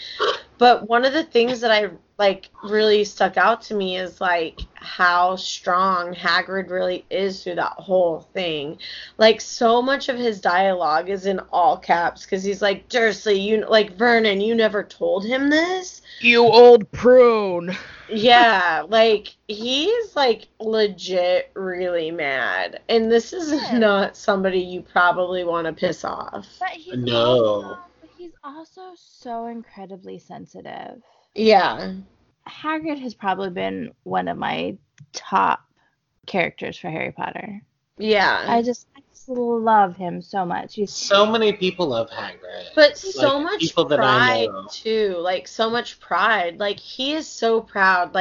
But one of the things that I, like, really stuck out to me is, like, how strong Hagrid really is through that whole thing. Like, so much of his dialogue is in all caps because he's like, Dursley, you, like, Vernon, you never told him this? You old prune. Yeah, like, he's, like, legit really mad. And this is not somebody you probably want to piss off. But he's also so incredibly sensitive. Yeah. Hagrid has probably been one of my top characters for Harry Potter. Yeah. I just love him so much. So many people love Hagrid. But so much pride, too. So much pride. He is so proud.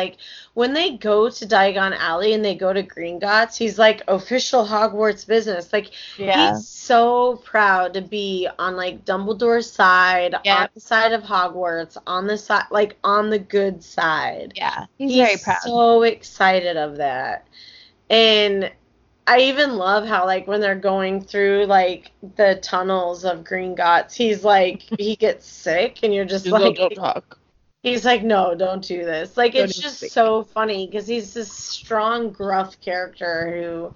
When they go to Diagon Alley and they go to Gringotts, he's official Hogwarts business. He's so proud to be on, Dumbledore's side, on the side of Hogwarts, on the side, on the good side. Yeah, he's very proud. So excited of that. And I even love how, when they're going through, the tunnels of Gringotts, he's, he gets sick, and you're just, don't talk. He's no, don't do this. It's just so funny, because he's this strong, gruff character who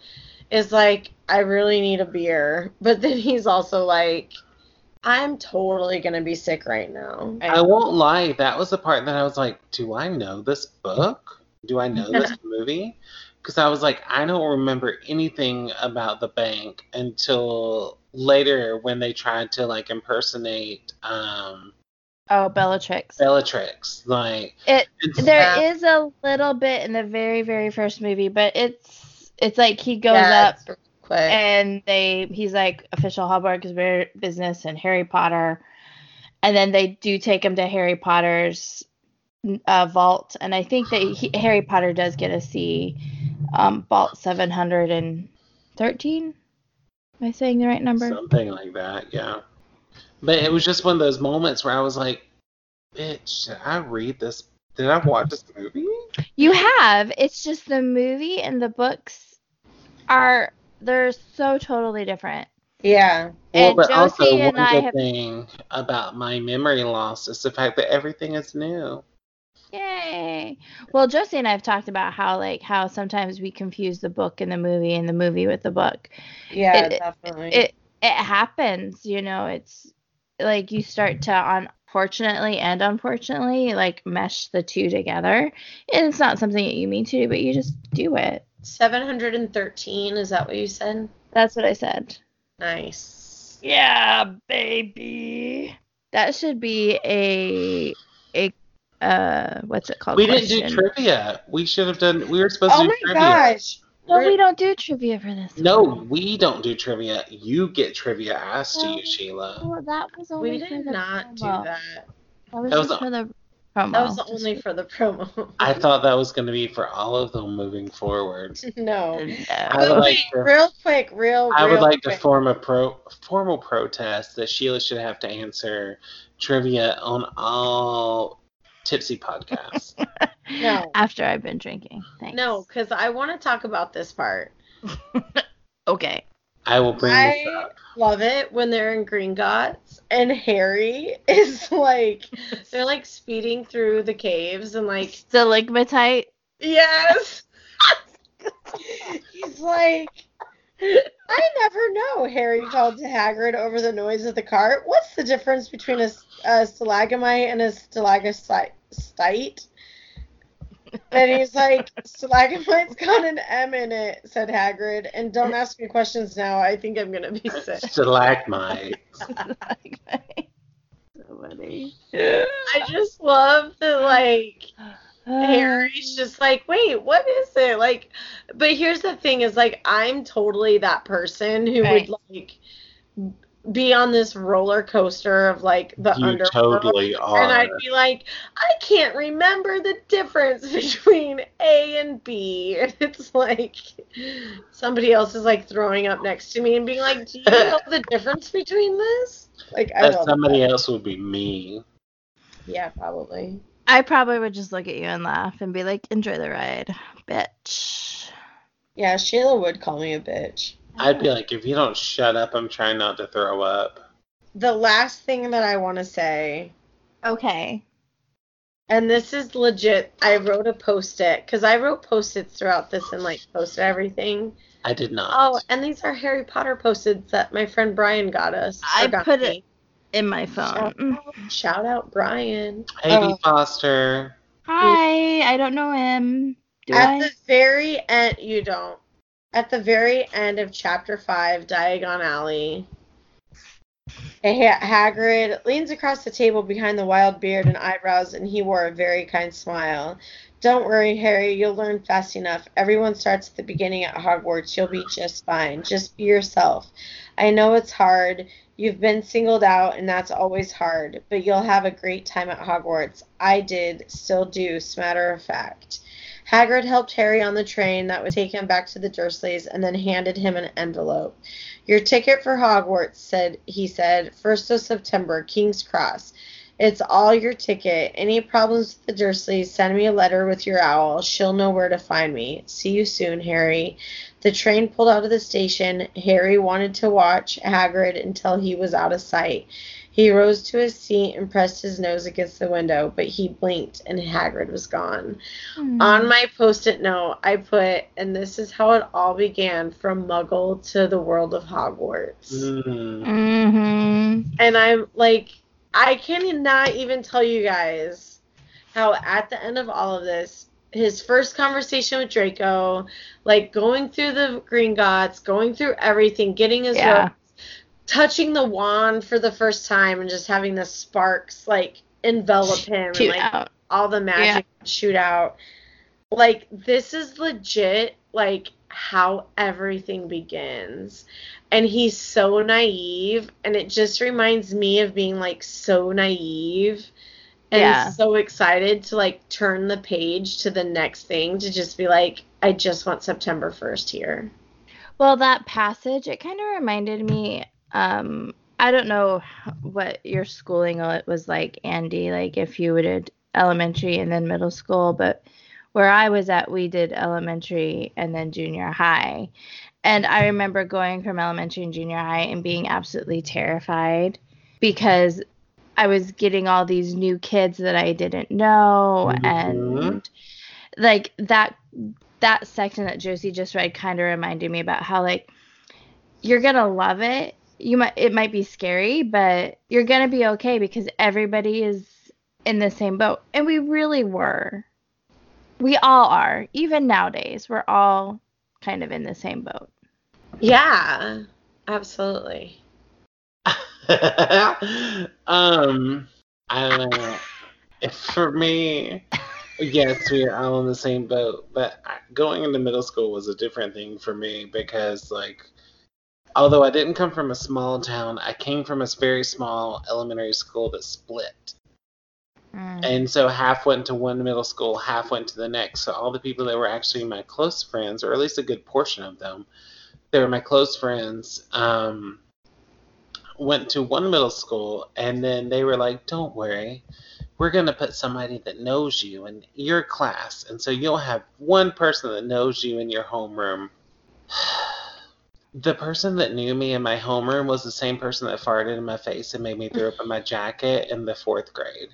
is I really need a beer. But then he's also I'm totally going to be sick right now. I won't lie, that was the part that I was do I know this book? Do I know this movie? Because I was I don't remember anything about the bank until later when they tried to, impersonate... Bellatrix. Bellatrix. There is a little bit in the very, very first movie, but it's he goes up and he's official Hogwarts business and Harry Potter. And then they do take him to Harry Potter's vault. And I think that Harry Potter does get a C... vault 713? Am I saying the right number? Something like that, yeah. But it was just one of those moments where I was bitch, did I read this? Did I watch this movie? You have. It's just the movie and the books they're so totally different. Yeah. And well, but Josie also, and one good thing about my memory loss is the fact that everything is new. Yay! Well, Josie and I have talked about how sometimes we confuse the book and the movie with the book. Yeah, definitely. It happens, It's you start to, fortunately and unfortunately, mesh the two together. And it's not something that you mean to do, but you just do it. 713, is that what you said? That's what I said. Nice. Yeah, baby. That should be a what's it called? We didn't do trivia. We should have done. We were supposed to do trivia. Oh my gosh! No, we don't do trivia for this. No, we don't do trivia. You get trivia asked to you, Sheila. Well, that was only. We did not do that. That was only for the promo. I thought that was going to be for all of them moving forward. No. I would like to form a formal protest that Sheila should have to answer trivia on all. Tipsy podcast. No. After I've been drinking. Thanks. No, because I want to talk about this part. Okay. I will bring this up. I love it when they're in Gringotts and Harry is they're speeding through the caves and stalagmatite. Yes. He's I never know, Harry called to Hagrid over the noise of the cart. What's the difference between a stalagmite and a stalagmite? And he's stalagmite's got an M in it, said Hagrid. And don't ask me questions now. I think I'm going to be sick. Stalagmite. So funny. I just love the, Harry's just wait, what is it? But here's the thing is, I'm totally that person who would, be on this roller coaster of, the underworld. You totally are. And I'd be I can't remember the difference between A and B. And it's, somebody else is, throwing up next to me and being do you know the difference between this? Somebody else would be me. Yeah, probably. I probably would just look at you and laugh and be enjoy the ride, bitch. Yeah, Sheila would call me a bitch. I'd be if you don't shut up, I'm trying not to throw up. The last thing that I want to say. Okay. And this is legit. I wrote a Post-it, because I wrote Post-its throughout this and, Post-it everything. I did not. Oh, and these are Harry Potter Post-its that my friend Brian got us. I put it in my phone. Shout out Brian. Haiti Foster. Hi. I don't know him. The very end, you don't. At the very end of Chapter 5, Diagon Alley, Hagrid leans across the table behind the wild beard and eyebrows, and he wore a very kind smile. Don't worry, Harry, you'll learn fast enough. Everyone starts at the beginning at Hogwarts. You'll be just fine. Just be yourself. I know it's hard. You've been singled out, and that's always hard, but you'll have a great time at Hogwarts. I did, still do, as a matter of fact. Hagrid helped Harry on the train that would take him back to the Dursleys and then handed him an envelope. Your ticket for Hogwarts, he said, 1st of September, King's Cross. It's all your ticket. Any problems with the Dursleys, send me a letter with your owl. She'll know where to find me. See you soon, Harry. The train pulled out of the station. Harry wanted to watch Hagrid until he was out of sight. He rose to his seat and pressed his nose against the window, but he blinked, and Hagrid was gone. Mm. On my post-it note, I put, and this is how it all began, from Muggle to the world of Hogwarts. Mm-hmm. And I'm like, I cannot even tell you guys how at the end of all of this, his first conversation with Draco, like going through the Gringotts, going through everything, getting his work, touching the wand for the first time and just having the sparks, like, envelop him shoot and, like, out. All the magic shoot out. Like, this is legit, like, how everything begins. And he's so naive, and it just reminds me of being, like, so naive and so excited to, like, turn the page to the next thing to just be like, I just want September 1st here. Well, that passage, it kind of reminded me... I don't know what your schooling was like, Andy, like if you did elementary and then middle school, but where I was at, we did elementary and then junior high. And I remember going from elementary and junior high and being absolutely terrified because I was getting all these new kids that I didn't know. Mm-hmm. And like that section that Josie just read kind of reminded me about how, like, you're going to love it. It might be scary, but you're going to be okay because everybody is in the same boat. And we really were. We all are. Even nowadays, we're all kind of in the same boat. Yeah, absolutely. I don't know. For me, yes, we are all in the same boat. But going into middle school was a different thing for me because, like, although I didn't come from a small town, I came from a very small elementary school that split. Mm. And so half went to one middle school, half went to the next. So all the people that were actually my close friends, or at least a good portion of them, they were my close friends, went to one middle school. And then they were like, don't worry, we're going to put somebody that knows you in your class. And so you'll have one person that knows you in your homeroom. The person that knew me in my homeroom was the same person that farted in my face and made me throw up in my jacket in the 4th grade.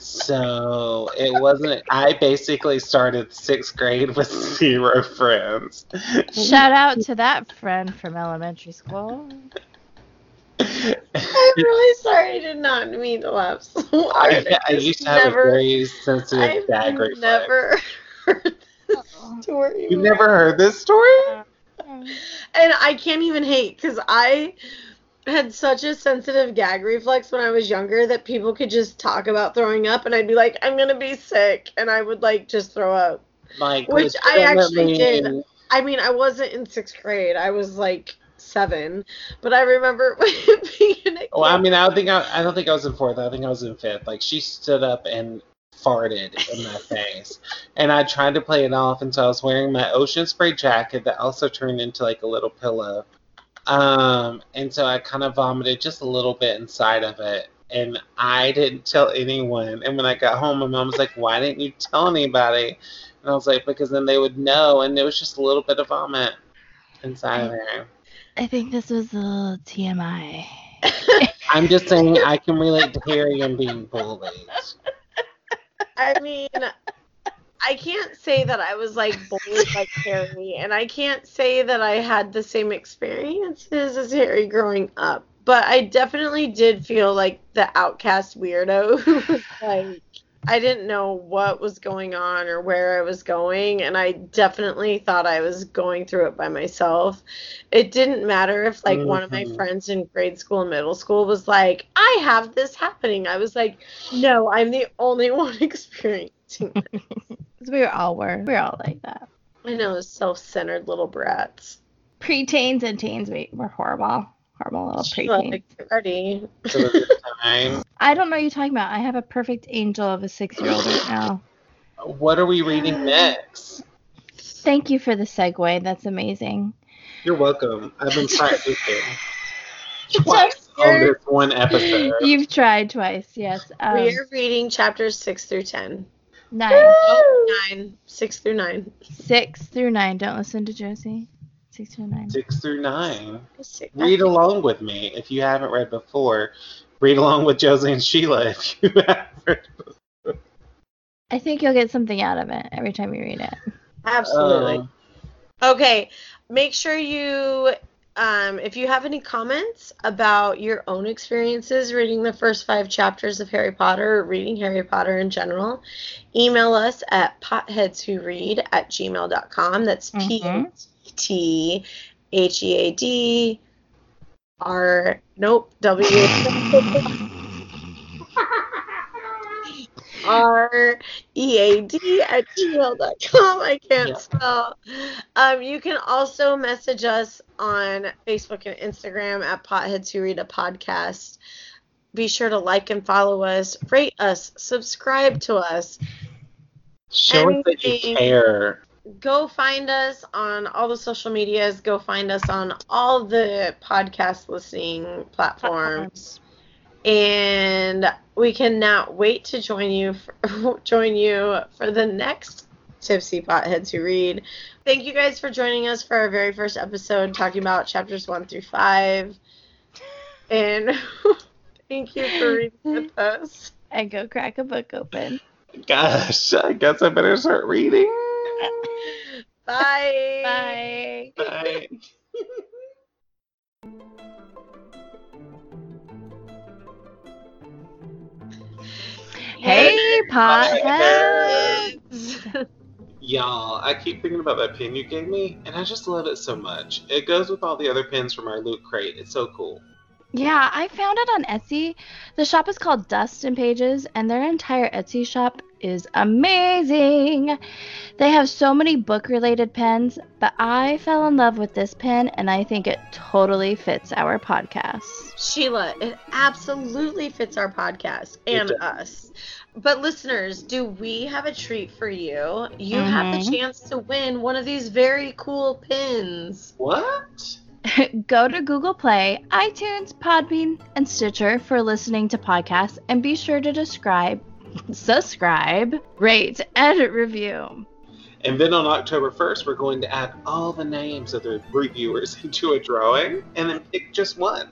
So it wasn't... I basically started 6th grade with 0 friends. Shout out to that friend from elementary school. I'm really sorry I did not mean to laugh so hard. I used to have a very sensitive gag reflex. Never heard this story. You never heard this story? And I can't even hate because I had such a sensitive gag reflex when I was younger that people could just talk about throwing up and I'd be like, I'm going to be sick. And I would like just throw up, like, which I actually did. I mean, I wasn't in 6th grade. I was like 7, but I remember being in a I mean, I don't think I was in 4th. I think I was in 5th. Like, she stood up and farted in my face. And I tried to play it off, and so I was wearing my ocean spray jacket that also turned into, like, a little pillow. And so I kind of vomited just a little bit inside of it. And I didn't tell anyone. And when I got home, my mom was like, why didn't you tell anybody? And I was like, because then they would know. And it was just a little bit of vomit inside of there. I think this was a little TMI. I'm just saying I can relate to Harry and being bullied. I mean, I can't say that I was, like, bullied like Harry, and I can't say that I had the same experiences as Harry growing up, but I definitely did feel like the outcast weirdo who was, like, I didn't know what was going on or where I was going, and I definitely thought I was going through it by myself. It didn't matter if, like, one of my friends in grade school and middle school was like, I have this happening. I was like, no, I'm the only one experiencing this. Because we all were. We were all like that. I know, self-centered little brats. Preteens and teens were horrible. Horrible little preteen. I don't know what you're talking about. I have a perfect angel of a 6-year-old right now. What are we reading next? Thank you for the segue. That's amazing. You're welcome. I've been practicing twice on this one episode. You've tried twice, yes. We are reading chapters 6 through 10. 9. Oh, 9. 6 through 9. 6 through 9. Don't listen to Josie. 6 through 9. 6 through 9. Read along with me if you haven't read before. Read along with Josie and Sheila if you haven't read before. I think you'll get something out of it every time you read it. Absolutely. Okay. Make sure you, if you have any comments about your own experiences reading the first 5 chapters of Harry Potter, or reading Harry Potter in general, email us at potheadswhoread@gmail.com. That's PHEAD@gmail.com. I can't spell. You can also message us on Facebook and Instagram at Potheads Who Read a Podcast. Be sure to like and follow us, rate us, subscribe to us. Show us that you care. Go find us on all the social medias. Go find us on all the podcast listening platforms. And we cannot wait to join you for the next Tipsy Potheads Who Read. Thank you guys for joining us for our very first episode talking about chapters 1 through 5. And thank you for reading with us. And go crack a book open. Gosh, I guess I better start reading. Bye. Bye. Bye. Hey, Potheads! Y'all, I keep thinking about that pin you gave me, and I just love it so much. It goes with all the other pins from our loot crate. It's so cool. Yeah, I found it on Etsy. The shop is called Dust and Pages, and their entire Etsy shop is amazing. They have so many book-related pens, but I fell in love with this pen, and I think it totally fits our podcast. Sheila, it absolutely fits our podcast and us. But listeners, do we have a treat for you? You have the chance to win one of these very cool pins. What? Go to Google Play, iTunes, Podbean, and Stitcher for listening to podcasts, and be sure to subscribe, rate, and review. And then on October 1st, we're going to add all the names of the reviewers into a drawing and then pick just one.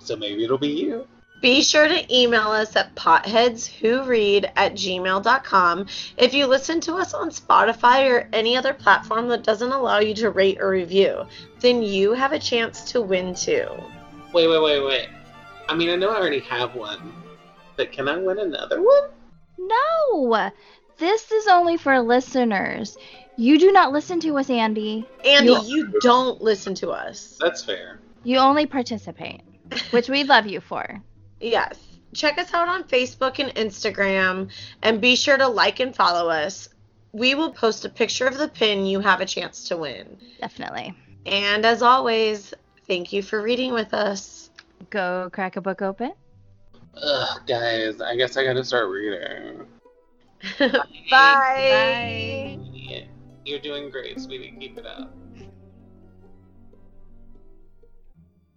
So maybe it'll be you. Be sure to email us at potheadswhoread@gmail.com. If you listen to us on Spotify or any other platform that doesn't allow you to rate or review, then you have a chance to win too. Wait. I mean, I know I already have one, but can I win another one? No! This is only for listeners. You do not listen to us, Andy. Andy, you don't listen to us. That's fair. You only participate, which we love you for. Yes. Check us out on Facebook and Instagram, and be sure to like and follow us. We will post a picture of the pin you have a chance to win. Definitely. And as always, thank you for reading with us. Go crack a book open. Ugh, guys, I guess I gotta start reading. Bye. Bye. You're doing great, sweetie. Keep it up.